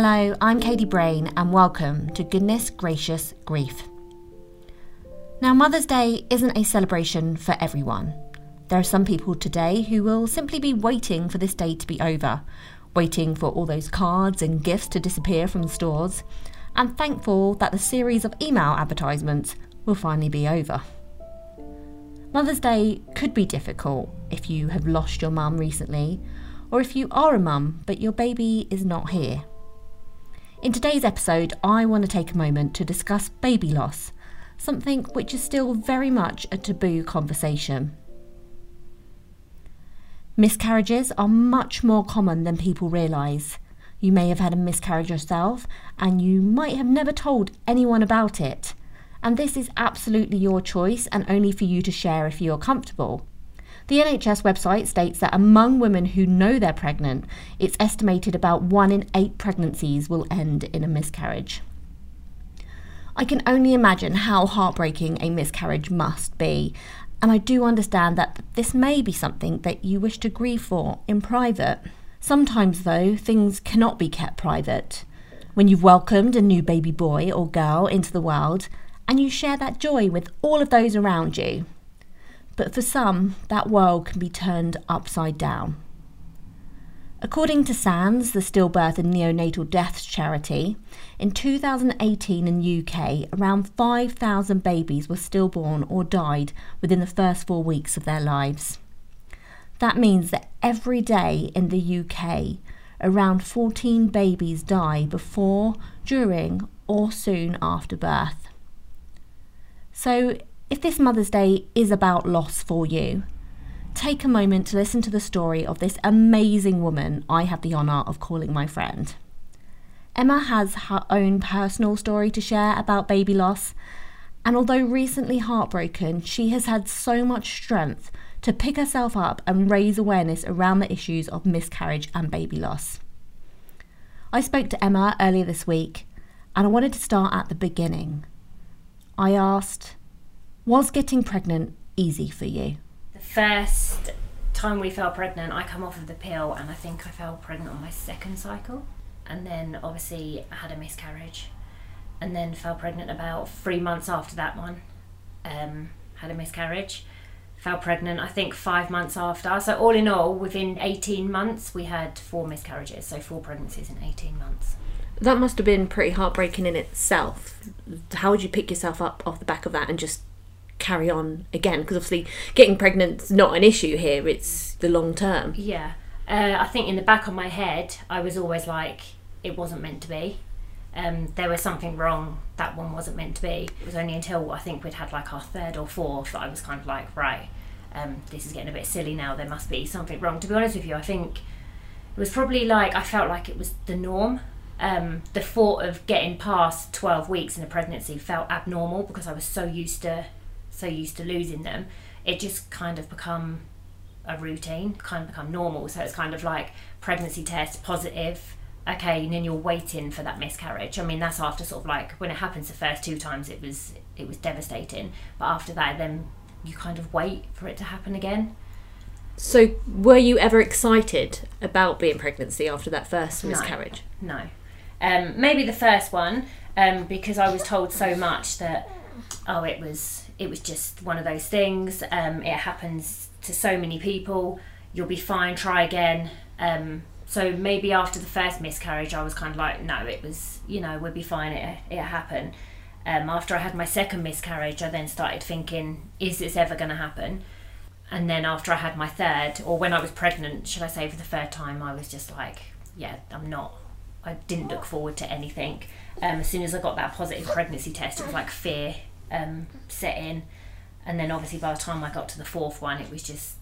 Hello, I'm Katie Brain and welcome to Goodness Gracious Grief. Now, Mother's Day isn't a celebration for everyone. There are some people today who will simply be waiting for this day to be over, waiting for all those cards and gifts to disappear from stores, and thankful that the series of email advertisements will finally be over. Mother's Day could be difficult if you have lost your mum recently, or if you are a mum but your baby is not here. In today's episode, I want to take a moment to discuss baby loss, something which is still very much a taboo conversation. Miscarriages are much more common than people realise. You may have had a miscarriage yourself, and you might have never told anyone about it. And this is absolutely your choice and only for you to share if you're comfortable. The NHS website states that among women who know they're pregnant, it's estimated about 1 in 8 pregnancies will end in a miscarriage. I can only imagine how heartbreaking a miscarriage must be, and I do understand that this may be something that you wish to grieve for in private. Sometimes, though, things cannot be kept private. When you've welcomed a new baby boy or girl into the world, and you share that joy with all of those around you. But for some, that world can be turned upside down. According to Sands, the stillbirth and neonatal deaths charity, in 2018 in the UK, around 5,000 babies were stillborn or died within the first 4 weeks of their lives. That means that every day in the UK, around 14 babies die before, during, or soon after birth. So, if this Mother's Day is about loss for you, take a moment to listen to the story of this amazing woman I have the honour of calling my friend. Emma has her own personal story to share about baby loss, and although recently heartbroken, she has had so much strength to pick herself up and raise awareness around the issues of miscarriage and baby loss. I spoke to Emma earlier this week, and I wanted to start at the beginning. I asked, was getting pregnant easy for you? The first time we fell pregnant, I come off of the pill and I think I fell pregnant on my second cycle. And then obviously I had a miscarriage and then fell pregnant about 3 months after that one. Had a miscarriage, fell pregnant I think 5 months after. So all in all, within 18 months, we had 4 miscarriages. So 4 pregnancies in 18 months. That must have been pretty heartbreaking in itself. How would you pick yourself up off the back of that and just carry on again? Because obviously getting pregnant's not an issue here, it's the long term. Yeah. I think in the back of my head, I was always like, it wasn't meant to be. There was something wrong, that one wasn't meant to be. It was only until I think we'd had like our 3rd or 4th that I was kind of like, right, this is getting a bit silly now, there must be something wrong. To be honest with you, I think it was probably like, I felt like it was the norm. The thought of getting past 12 weeks in a pregnancy felt abnormal because I was so used to losing them. It just kind of become a routine, kind of become normal. So it's kind of like pregnancy test, positive, okay, and then you're waiting for that miscarriage. I mean, that's after sort of like, when it happens the first 2 times, it was devastating. But after that, then you kind of wait for it to happen again. So were you ever excited about being pregnant after that first miscarriage? No. Maybe the first one, because I was told so much that, oh, it was just one of those things. It happens to so many people. You'll be fine. Try again. So maybe after the first miscarriage, I was kind of like, no, it was, you know, we'll be fine. It happened. After I had my second miscarriage, I then started thinking, is this ever going to happen? And then after I had my 3rd, or when I was pregnant, should I say, for the 3rd time, I was just like, yeah, I didn't look forward to anything. As soon as I got that positive pregnancy test, it was like fear set in. And then obviously by the time I got to the 4th one, it was just,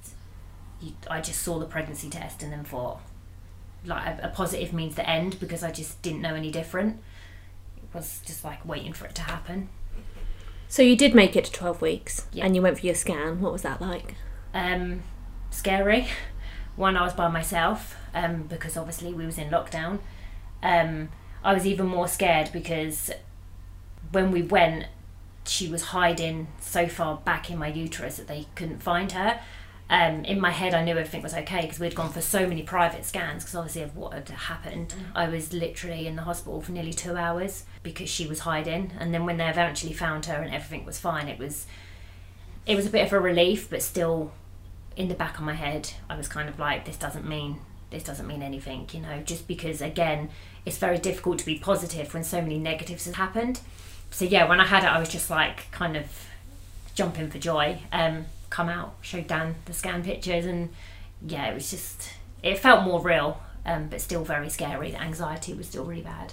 I just saw the pregnancy test and then thought, like, a positive means the end, because I just didn't know any different. It was just like waiting for it to happen. So you did make it to 12 weeks, yeah. And you went for your scan. What was that like? Scary. One, I was by myself, because obviously we was in lockdown. I was even more scared because when we went, she was hiding so far back in my uterus that they couldn't find her. in my head I knew everything was okay because we'd gone for so many private scans because obviously of what had happened. I was literally in the hospital for nearly 2 hours because she was hiding, and then when they eventually found her and everything was fine, it was a bit of a relief, but still in the back of my head I was kind of like, this doesn't mean anything, you know, just because again it's very difficult to be positive when so many negatives have happened. So yeah, when I had it I was just like kind of jumping for joy. Come out, showed Dan the scan pictures, and yeah, it was just, it felt more real, but still very scary. The anxiety was still really bad.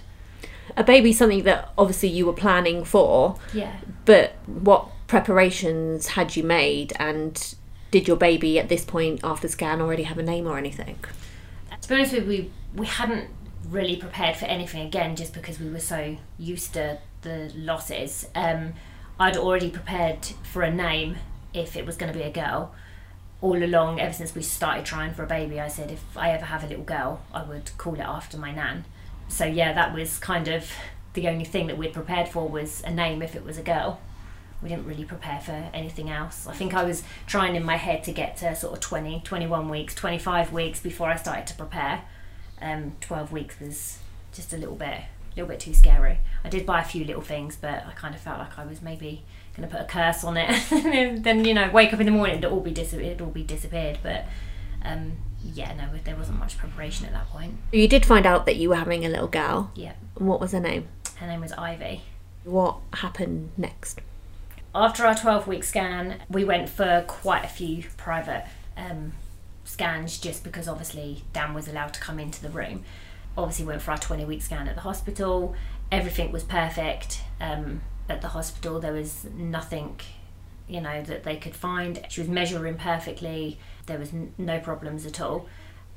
A baby's something that obviously you were planning for, yeah, but what preparations had you made, and did your baby at this point after scan already have a name or anything? To be honest with you, we hadn't really prepared for anything, again just because we were so used to the losses. I'd already prepared for a name if it was going to be a girl. All along, ever since we started trying for a baby, I said if I ever have a little girl I would call it after my nan. So yeah, that was kind of the only thing that we'd prepared for, was a name if it was a girl. We didn't really prepare for anything else. I think I was trying in my head to get to sort of 20, 21 weeks, 25 weeks before I started to prepare. 12 weeks was just a little bit too scary. I did buy a few little things, but I kind of felt like I was maybe going to put a curse on it. Then, you know, wake up in the morning and it'd all be disappeared. But yeah, no, there wasn't much preparation at that point. You did find out that you were having a little girl. Yeah. What was her name? Her name was Ivy. What happened next? After our 12-week scan, we went for quite a few private scans just because obviously Dan was allowed to come into the room. Obviously went for our 20-week scan at the hospital. Everything was perfect at the hospital. There was nothing, you know, that they could find. She was measuring perfectly. There was no problems at all.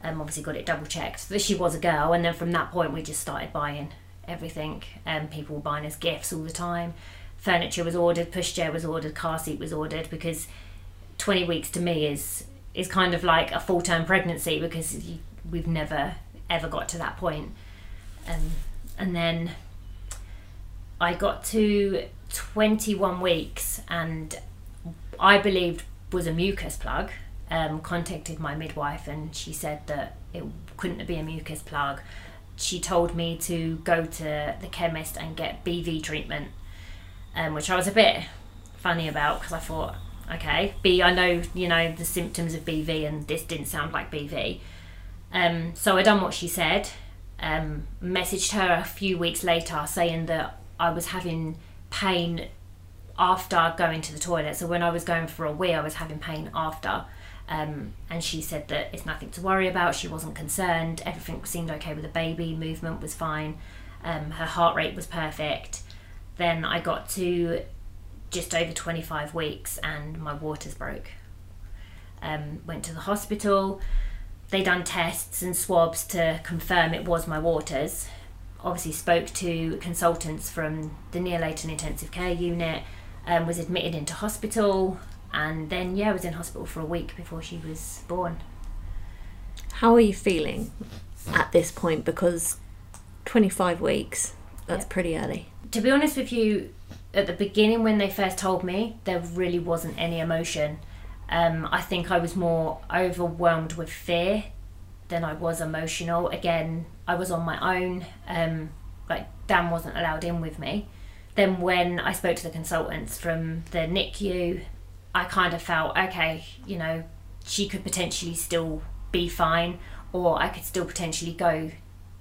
Obviously got it double-checked so that she was a girl, and then from that point we just started buying everything. People were buying us gifts all the time. Furniture was ordered, pushchair was ordered, car seat was ordered, because 20 weeks to me is kind of like a full-term pregnancy, because we've never ever got to that point. And then I got to 21 weeks and I believed was a mucus plug. Contacted my midwife and she said that it couldn't be a mucus plug. She told me to go to the chemist and get BV treatment, which I was a bit funny about because I thought, okay, I know, you know, the symptoms of BV and this didn't sound like BV. So I done what she said, messaged her a few weeks later saying that I was having pain after going to the toilet. So when I was going for a wee, I was having pain after. And she said that it's nothing to worry about. She wasn't concerned. Everything seemed okay with the baby. Movement was fine. Her heart rate was perfect. Then I got to just over 25 weeks and my waters broke. Went to the hospital. They done tests and swabs to confirm it was my waters. Obviously spoke to consultants from the Neonatal Intensive Care Unit, was admitted into hospital, and then yeah, was in hospital for a week before she was born. How are you feeling at this point? Because 25 weeks, that's pretty early. To be honest with you, at the beginning when they first told me, there really wasn't any emotion. I think I was more overwhelmed with fear than I was emotional. Again, I was on my own, like Dan wasn't allowed in with me. Then when I spoke to the consultants from the NICU, I kind of felt, okay, you know, she could potentially still be fine, or I could still potentially go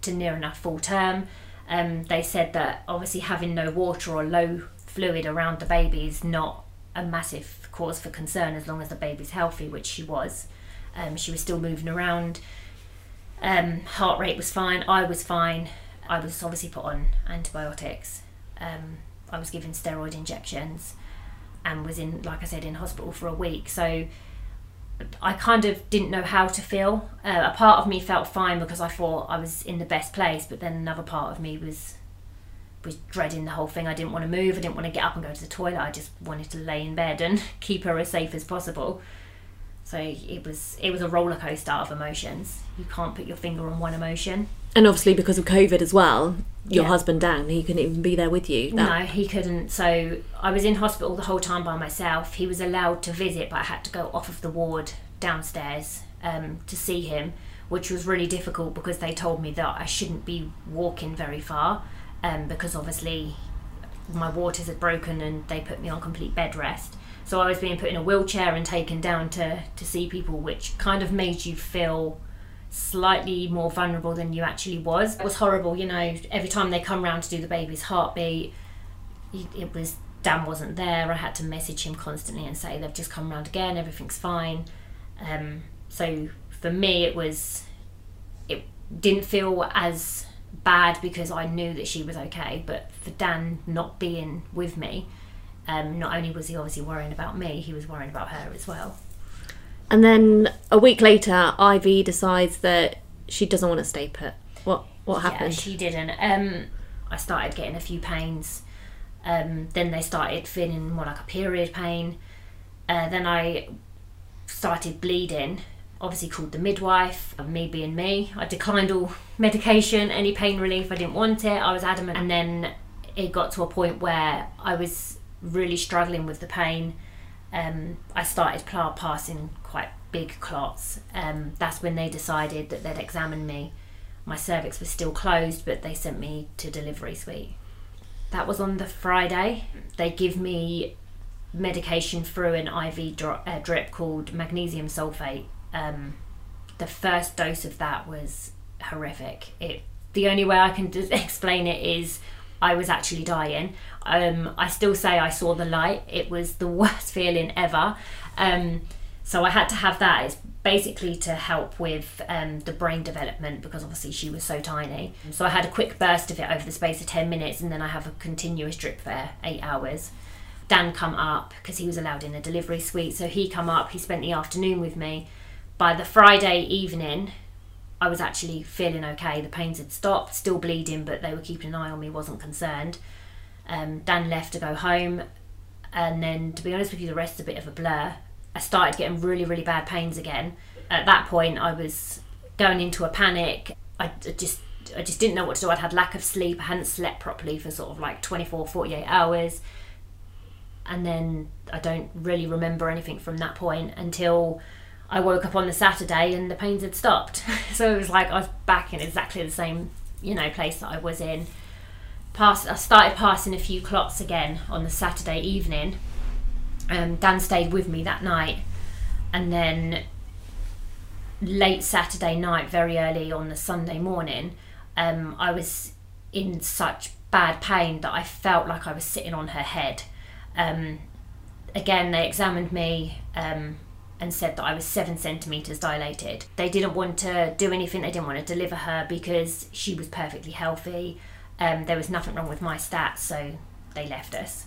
to near enough full term. They said that obviously having no water or low fluid around the baby is not a massive cause for concern as long as the baby's healthy, which she was. She was still moving around. Heart rate was fine. I was fine. I was obviously put on antibiotics. I was given steroid injections and was in, like I said, in hospital for a week. So I kind of didn't know how to feel. A part of me felt fine because I thought I was in the best place, but then another part of me was dreading the whole thing. I didn't want to move, I didn't want to get up and go to the toilet, I just wanted to lay in bed and keep her as safe as possible. So it was a roller coaster of emotions. You can't put your finger on one emotion. And obviously because of COVID as well, your husband Dan, he couldn't even be there with you. No, he couldn't. So I was in hospital the whole time by myself. He was allowed to visit, but I had to go off of the ward downstairs to see him, which was really difficult because they told me that I shouldn't be walking very far because obviously my waters had broken and they put me on complete bed rest. So I was being put in a wheelchair and taken down to see people, which kind of made you feel slightly more vulnerable than you actually was. It was horrible, you know, every time they come round to do the baby's heartbeat, it was, Dan wasn't there. I had to message him constantly and say, they've just come round again, everything's fine. So for me, it didn't feel as bad because I knew that she was okay, but for Dan not being with me, not only was he obviously worrying about me, he was worrying about her as well. And then a week later, Ivy decides that she doesn't want to stay put. What happened? Yeah, she didn't. I started getting a few pains. Then they started feeling more like a period pain. Then I started bleeding. Obviously called the midwife, and me being me, I declined all medication, any pain relief. I didn't want it. I was adamant. And then it got to a point where I was really struggling with the pain. I started passing quite big clots. That's when they decided that they'd examine me. My cervix was still closed, but they sent me to delivery suite. That was on the Friday. They give me medication through an IV drip called magnesium sulfate. The first dose of that was horrific. The only way I can explain it is I was actually dying. I still say I saw the light. It was the worst feeling ever. So I had to have that. It's basically to help with the brain development because obviously she was so tiny. So I had a quick burst of it over the space of 10 minutes and then I have a continuous drip for 8 hours. Dan come up because he was allowed in a delivery suite. So he come up, he spent the afternoon with me. By the Friday evening, I was actually feeling okay. The pains had stopped, still bleeding, but they were keeping an eye on me, wasn't concerned. Dan left to go home. And then, to be honest with you, the rest is a bit of a blur. I started getting really, really bad pains again. At that point, I was going into a panic. I just didn't know what to do. I'd had lack of sleep. I hadn't slept properly for sort of like 24, 48 hours. And then I don't really remember anything from that point until I woke up on the Saturday and the pains had stopped. So it was like I was back in exactly the same, you know, place that I was in. I started passing a few clots again on the Saturday evening. Dan stayed with me that night. And then late Saturday night, very early on the Sunday morning, I was in such bad pain that I felt like I was sitting on her head. Again, they examined me and said that I was 7 centimetres dilated. They didn't want to do anything. They didn't want to deliver her because she was perfectly healthy. There was nothing wrong with my stats, so they left us.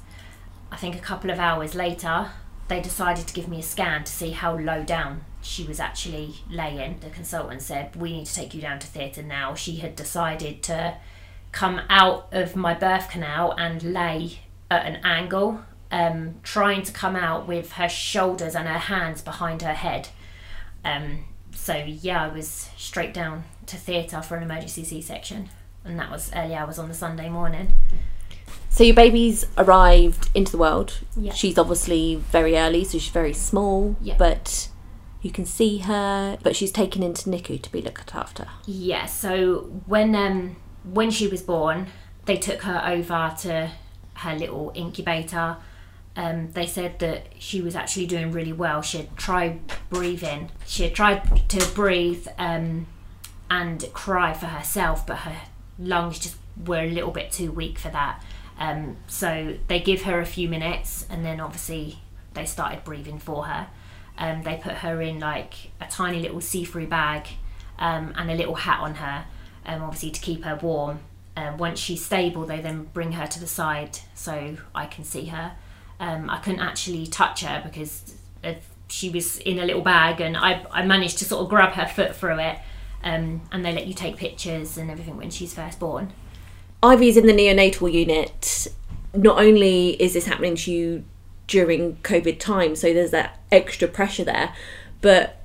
I think a couple of hours later, they decided to give me a scan to see how low down she was actually laying. The consultant said, we need to take you down to theatre now. She had decided to come out of my birth canal and lay at an angle, trying to come out with her shoulders and her hands behind her head. So yeah, I was straight down to theatre for an emergency C-section, and that was early hours on the Sunday morning. So your baby's arrived into the world. Yeah. She's obviously very early, so she's very small, yeah. But you can see her, but she's taken into NICU to be looked after. Yeah, so when she was born, they took her over to her little incubator. They said that she was actually doing really well. She had tried breathing. She had tried to breathe and cry for herself, but her lungs just were a little bit too weak for that. So they give her a few minutes and then obviously they started breathing for her. They put her in like a tiny little see-through bag and a little hat on her, obviously to keep her warm. Once she's stable, they then bring her to the side so I can see her. I couldn't actually touch her because she was in a little bag, and I managed to sort of grab her foot through it. And they let you take pictures and everything when she's first born. Ivy's in the neonatal unit. Not only is this happening to you during COVID time, so there's that extra pressure there, but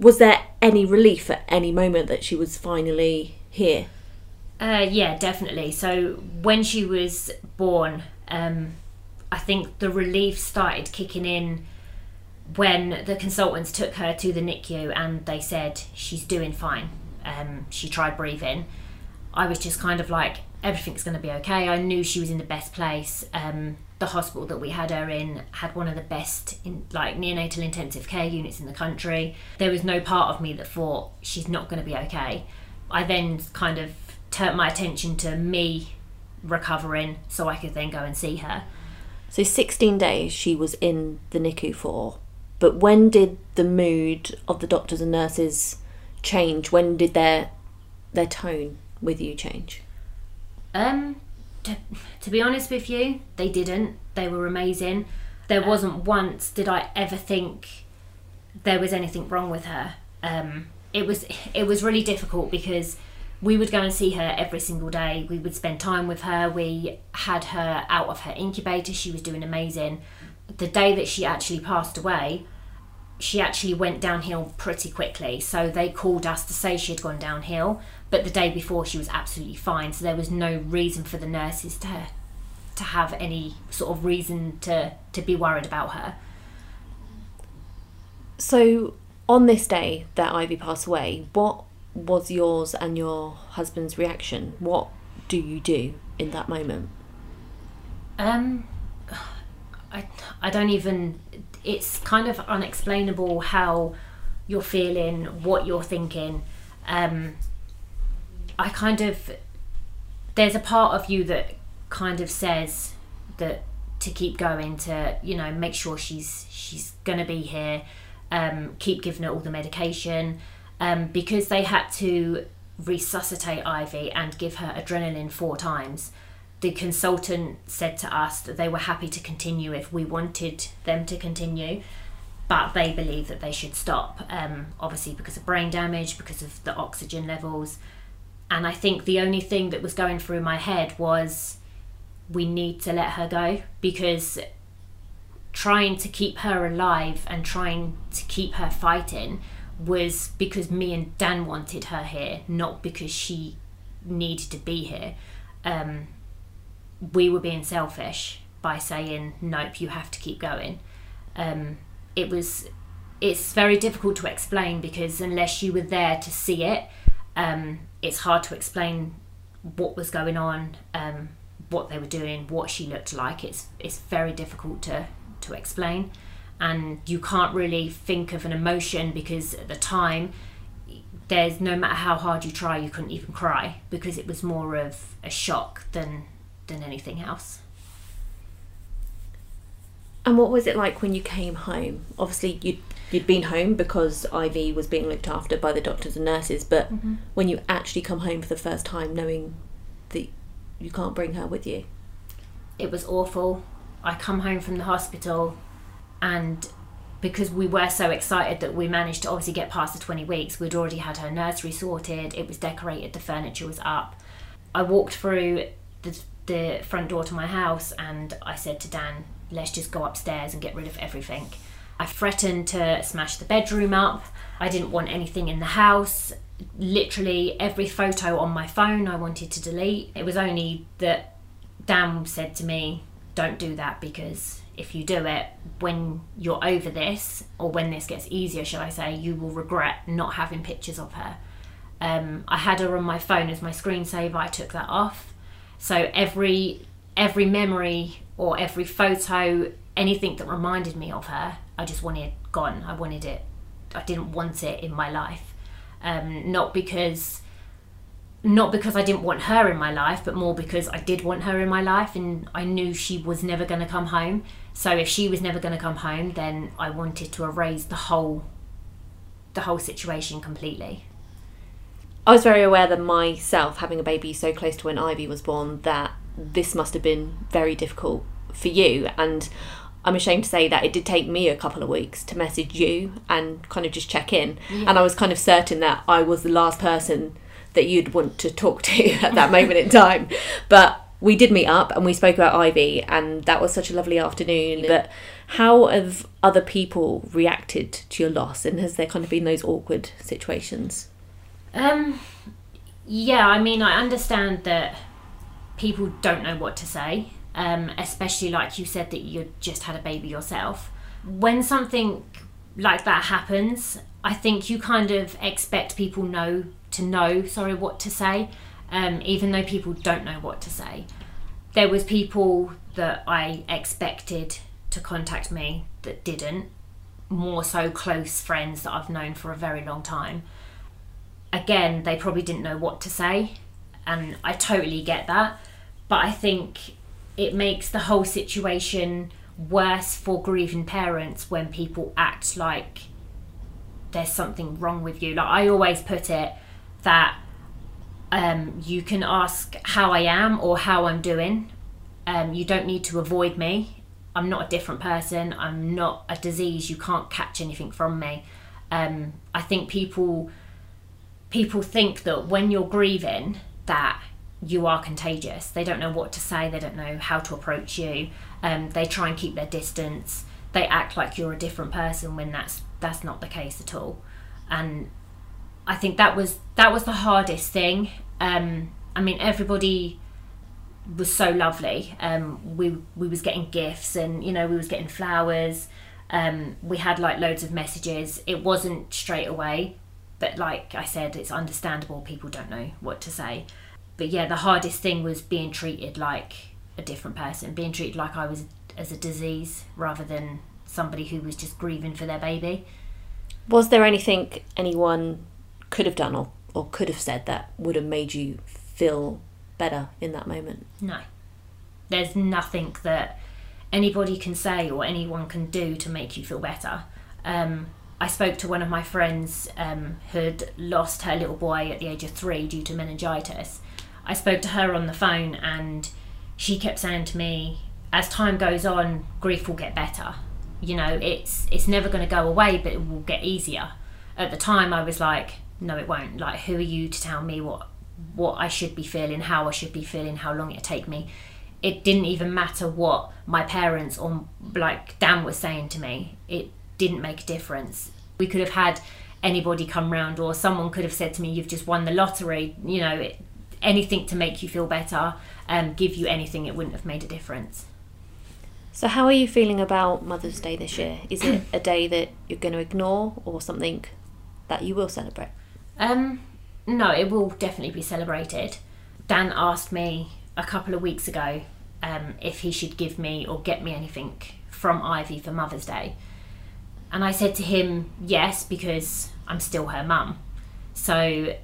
was there any relief at any moment that she was finally here? Yeah, definitely. So when she was born, I think the relief started kicking in when the consultants took her to the NICU and they said, she's doing fine, she tried breathing, I was just kind of like, everything's going to be okay. I knew she was in the best place. The hospital that we had her in had one of the best neonatal intensive care units in the country. There was no part of me that thought, she's not going to be okay. I then kind of turned my attention to me recovering so I could then go and see her. So 16 days she was in the NICU for, but when did the mood of the doctors and nurses change? When did their tone with you change? To be honest with you, they didn't. They were amazing. There wasn't once did I ever think there was anything wrong with her. It was really difficult because we would go and see her every single day. We would spend time with her. We had her out of her incubator. She was doing amazing. The day that she actually passed away, she actually went downhill pretty quickly. So they called us to say she had gone downhill. But the day before, she was absolutely fine. So there was no reason for the nurses to have any sort of reason to be worried about her. So on this day that Ivy passed away, what was yours and your husband's reaction? What do you do in that moment? I don't even... It's kind of unexplainable how you're feeling, what you're thinking. I kind of... There's a part of you that kind of says that to keep going, to, you know, make sure she's going to be here, keep giving her all the medication, because they had to resuscitate Ivy and give her adrenaline 4 times. The consultant said to us that they were happy to continue if we wanted them to continue, but they believe that they should stop, obviously because of brain damage, because of the oxygen levels. And I think the only thing that was going through my head was, we need to let her go, because trying to keep her alive and trying to keep her fighting was because me and Dan wanted her here, not because she needed to be here. We were being selfish by saying, nope, you have to keep going. It's very difficult to explain, because unless you were there to see it, it's hard to explain what was going on, what they were doing, what she looked like. It's very difficult to explain, and you can't really think of an emotion, because at the time, there's no matter how hard you try, you couldn't even cry, because it was more of a shock than anything else. And what was it like when you came home? Obviously you'd been home because Ivy was being looked after by the doctors and nurses, but mm-hmm. when you actually come home for the first time, knowing that you can't bring her with you? It was awful. I come home from the hospital, and because we were so excited that we managed to obviously get past the 20 weeks, we'd already had her nursery sorted, it was decorated, the furniture was up. I walked through the front door to my house and I said to Dan, let's just go upstairs and get rid of everything. I threatened to smash the bedroom up. I didn't want anything in the house. Literally every photo on my phone I wanted to delete. It was only that Dan said to me, don't do that, because if you do it, when you're over this, or when this gets easier, shall I say, you will regret not having pictures of her. I had her on my phone as my screensaver. I took that off. So every memory or every photo, anything that reminded me of her, I just wanted gone. I wanted it. I didn't want it in my life. Not because I didn't want her in my life, but more because I did want her in my life, and I knew she was never going to come home. So if she was never going to come home, then I wanted to erase the whole situation completely. I was very aware that myself, having a baby so close to when Ivy was born, that this must have been very difficult for you. And I'm ashamed to say that it did take me a couple of weeks to message you and kind of just check in. Yeah. And I was kind of certain that I was the last person that you'd want to talk to at that moment in time. But we did meet up and we spoke about Ivy, and that was such a lovely afternoon. But how have other people reacted to your loss, and has there kind of been those awkward situations? Yeah, I mean, I understand that people don't know what to say, especially like you said that you just had a baby yourself. when something like that happens, I think you kind of expect people to know what to say, even though people don't know what to say. There was people that I expected to contact me that didn't, more so close friends that I've known for a very long time. Again, they probably didn't know what to say, and I totally get that, but I think it makes the whole situation worse for grieving parents when people act like there's something wrong with you. Like, I always put it that you can ask how I am or how I'm doing. You don't need to avoid me. I'm not a different person. I'm not a disease. You can't catch anything from me. I think people think that when you're grieving that you are contagious. They don't know what to say. They don't know how to approach you. They try and keep their distance. They act like you're a different person when that's not the case at all. And I think that was the hardest thing. I mean, everybody was so lovely. We was getting gifts, and we was getting flowers. We had like loads of messages. It wasn't straight away, but like I said, it's understandable. People don't know what to say. But yeah, the hardest thing was being treated like a different person, being treated like I was as a disease rather than somebody who was just grieving for their baby. Was there anything anyone could have done or could have said that would have made you feel better in that moment? No. There's nothing that anybody can say or anyone can do to make you feel better. I spoke to one of my friends who'd lost her little boy at the age of 3 due to meningitis. I spoke to her on the phone, and she kept saying to me, as time goes on, grief will get better. It's never going to go away, but it will get easier. At the time, I was like, no, it won't. Like, who are you to tell me what I should be feeling, how I should be feeling, how long it'll take me? It didn't even matter what my parents or like Dan was saying to me. It didn't make a difference. We could have had anybody come round, or someone could have said to me, you've just won the lottery, anything to make you feel better, give you anything, it wouldn't have made a difference. So how are you feeling about Mother's Day this year? Is it a day that you're going to ignore or something that you will celebrate? No, it will definitely be celebrated. Dan asked me a couple of weeks ago if he should give me or get me anything from Ivy for Mother's Day. And I said to him, yes, because I'm still her mum. So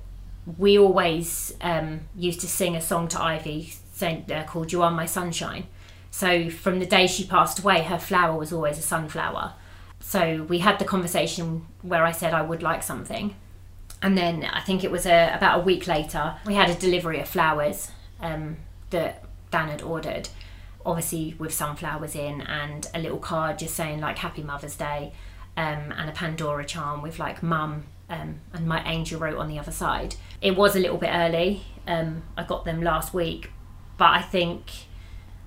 we always used to sing a song to Ivy called You Are My Sunshine. So from the day she passed away, her flower was always a sunflower. So we had the conversation where I said I would like something. And then I think it was about a week later, we had a delivery of flowers that Dan had ordered, obviously with sunflowers in, and a little card just saying like Happy Mother's Day, and a Pandora charm with like Mum and my angel wrote on the other side. It was a little bit early. I got them last week, but I think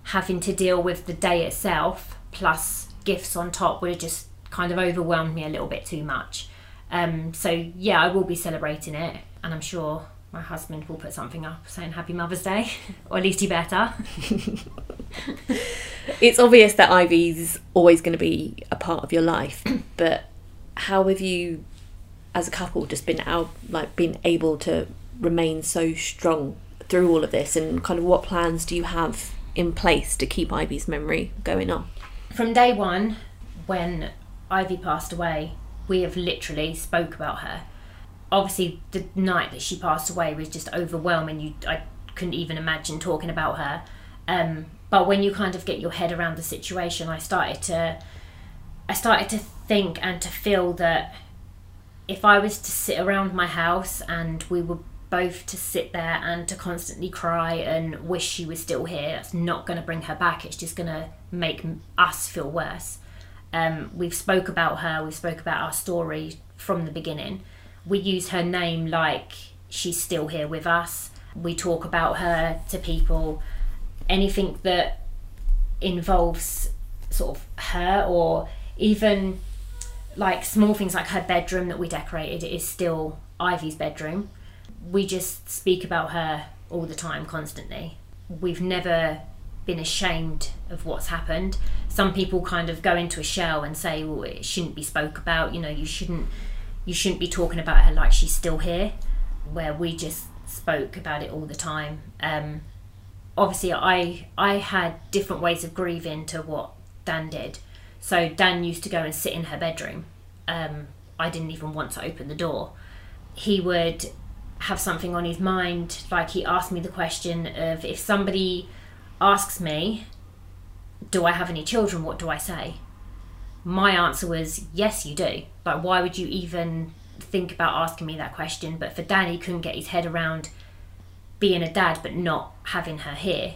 having to deal with the day itself plus gifts on top would have just kind of overwhelmed me a little bit too much. So yeah, I will be celebrating it, and I'm sure my husband will put something up saying Happy Mother's Day, or at least he better. It's obvious that Ivy's always going to be a part of your life, but how have you as a couple just been able to remain so strong through all of this, and kind of what plans do you have in place to keep Ivy's memory going on? From day one, when Ivy passed away, we have literally spoke about her. Obviously, the night that she passed away was just overwhelming. I couldn't even imagine talking about her. But when you kind of get your head around the situation, I started to think and to feel that if I was to sit around my house and we were both to sit there and to constantly cry and wish she was still here, that's not going to bring her back. It's just going to make us feel worse. We've spoke about her. We spoke about our story from the beginning. We use her name like she's still here with us. We talk about her to people. Anything that involves sort of her, or even like small things like her bedroom that we decorated is still Ivy's bedroom. We just speak about her all the time, constantly. We've never been ashamed of what's happened. Some people kind of go into a shell and say, well, it shouldn't be spoke about, you know, you shouldn't be talking about her like she's still here, where we just spoke about it all the time. Obviously I had different ways of grieving to what Dan did. So Dan used to go and sit in her bedroom. I didn't even want to open the door. He would have something on his mind, like he asked me the question of, if somebody asks me, do I have any children, what do I say? My answer was, yes you do, but why would you even think about asking me that question? But for Dan, he couldn't get his head around being a dad but not having her here.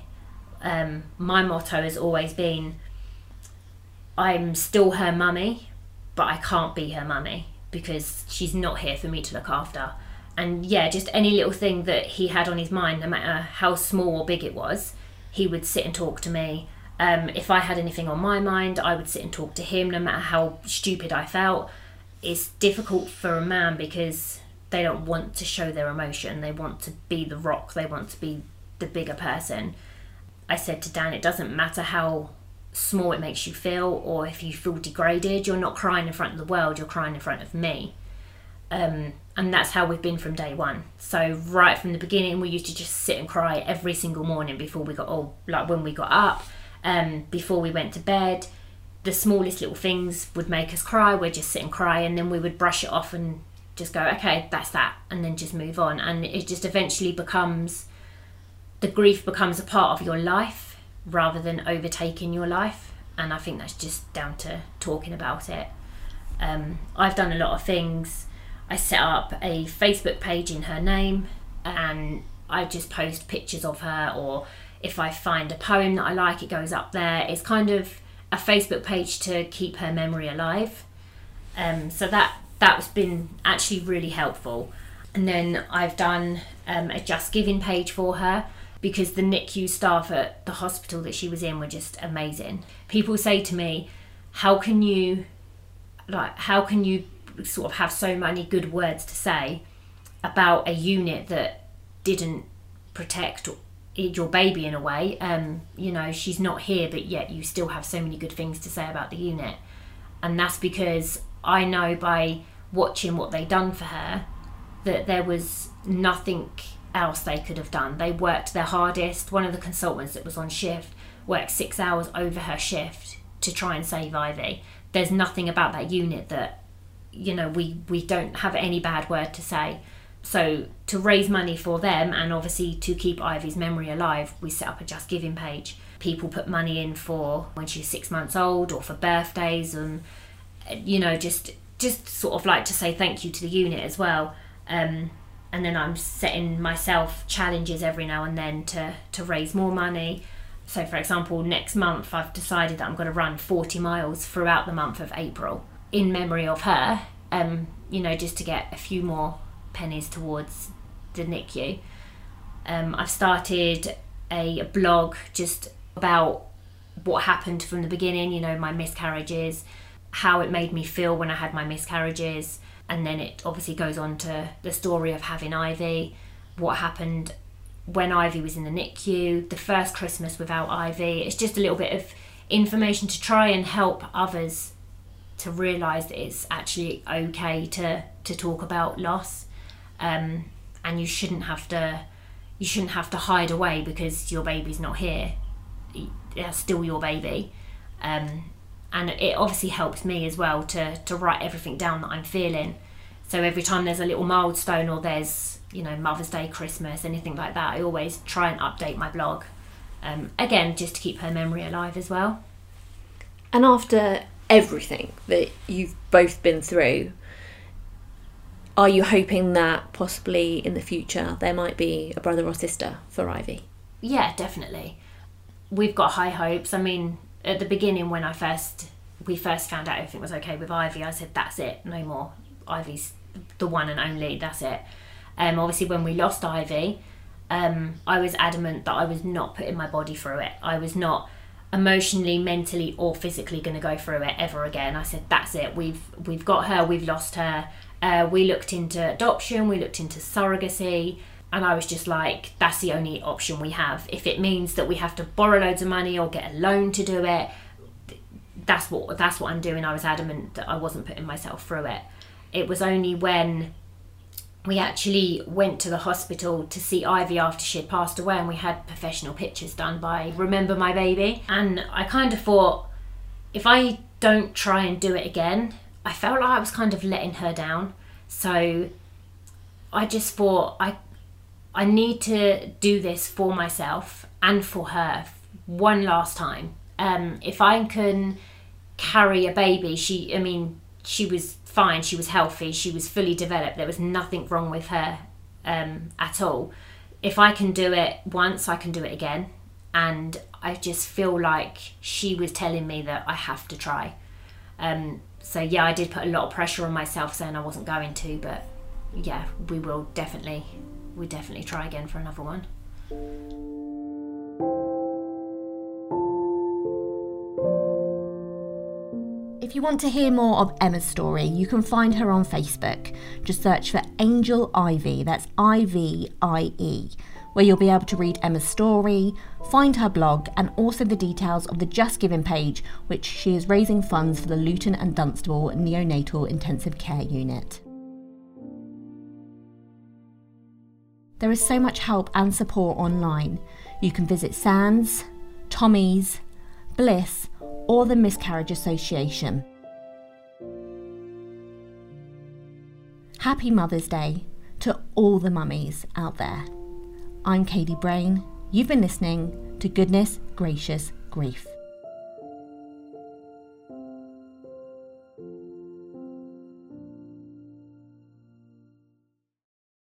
My motto has always been, I'm still her mummy, but I can't be her mummy because she's not here for me to look after. And yeah, just any little thing that he had on his mind, no matter how small or big it was, he would sit and talk to me. If I had anything on my mind, I would sit and talk to him, no matter how stupid I felt. It's difficult for a man because they don't want to show their emotion. They want to be the rock. They want to be the bigger person. I said to Dan, it doesn't matter how small it makes you feel, or if you feel degraded, you're not crying in front of the world, you're crying in front of me. And that's how we've been from day one. So right from the beginning, we used to just sit and cry every single morning before we got up, like when we got up, before we went to bed. The smallest little things would make us cry. We'd just sit and cry, and then we would brush it off and just go, okay, that's that, and then just move on. And it just eventually becomes, the grief becomes a part of your life rather than overtaking your life. And I think that's just down to talking about it. I've done a lot of things. I set up a Facebook page in her name, and I just post pictures of her, or if I find a poem that I like, it goes up there. It's kind of a Facebook page to keep her memory alive. So that's been actually really helpful. And then I've done a Just Giving page for her, because the NICU staff at the hospital that she was in were just amazing. People say to me, how can you sort of have so many good words to say about a unit that didn't protect your baby in a way? You know, she's not here, but yet you still have so many good things to say about the unit. And that's because I know by watching what they done for her that there was nothing else they could have done. They worked their hardest. One of the consultants that was on shift worked 6 hours over her shift to try and save Ivy. There's nothing about that unit that, you know, we don't have any bad word to say. So to raise money for them, and obviously to keep Ivy's memory alive, we set up a Just Giving page. People put money in for when she's 6 months old, or for birthdays, and, you know, just sort of like to say thank you to the unit as well. And then I'm setting myself challenges every now and then to raise more money. So for example, next month I've decided that I'm going to run 40 miles throughout the month of April in memory of her, you know, just to get a few more pennies towards the NICU. I've started a blog just about what happened from the beginning, you know, my miscarriages, how it made me feel when I had my miscarriages, and then it obviously goes on to the story of having Ivy, what happened when Ivy was in the NICU, the first Christmas without Ivy. It's just a little bit of information to try and help others to realise that it's actually okay to talk about loss, and you shouldn't have to hide away because your baby's not here. That's still your baby, and it obviously helps me as well to write everything down that I'm feeling. So every time there's a little milestone, or there's, you know, Mother's Day, Christmas, anything like that, I always try and update my blog, again just to keep her memory alive as well. And after everything that you've both been through, are you hoping that possibly in the future there might be a brother or sister for Ivy? Yeah, definitely. We've got high hopes. I mean, at the beginning when we first found out everything was okay with Ivy, I said, that's it, no more. Ivy's the one and only, that's it. Obviously when we lost Ivy, I was adamant that I was not putting my body through it. I was not emotionally, mentally or physically going to go through it ever again. I said, that's it, we've got her, we've lost her. We looked into adoption, we looked into surrogacy, And I was just like, that's the only option we have. If it means that we have to borrow loads of money or get a loan to do it, that's what I'm doing. I was adamant that I wasn't putting myself through it. It was only when we actually went to the hospital to see Ivy after she had passed away, and we had professional pictures done by Remember My Baby. And I kind of thought, if I don't try and do it again, I felt like I was kind of letting her down. So I just thought, I need to do this for myself and for her one last time. If I can carry a baby, she was fine, she was healthy, she was fully developed, there was nothing wrong with her at all. If I can do it once, I can do it again. And I just feel like she was telling me that I have to try. So yeah, I did put a lot of pressure on myself, saying I wasn't going to, but yeah, we will definitely, try again for another one. If you want to hear more of Emma's story, you can find her on Facebook. Just search for Angel Ivy, that's I-V-I-E, where you'll be able to read Emma's story, find her blog, and also the details of the Just Giving page, which she is raising funds for the Luton and Dunstable Neonatal Intensive Care Unit. There is so much help and support online. You can visit Sands, Tommy's, Bliss, or the Miscarriage Association. Happy Mother's Day to all the mummies out there. I'm Katie Brain. You've been listening to Goodness Gracious Grief.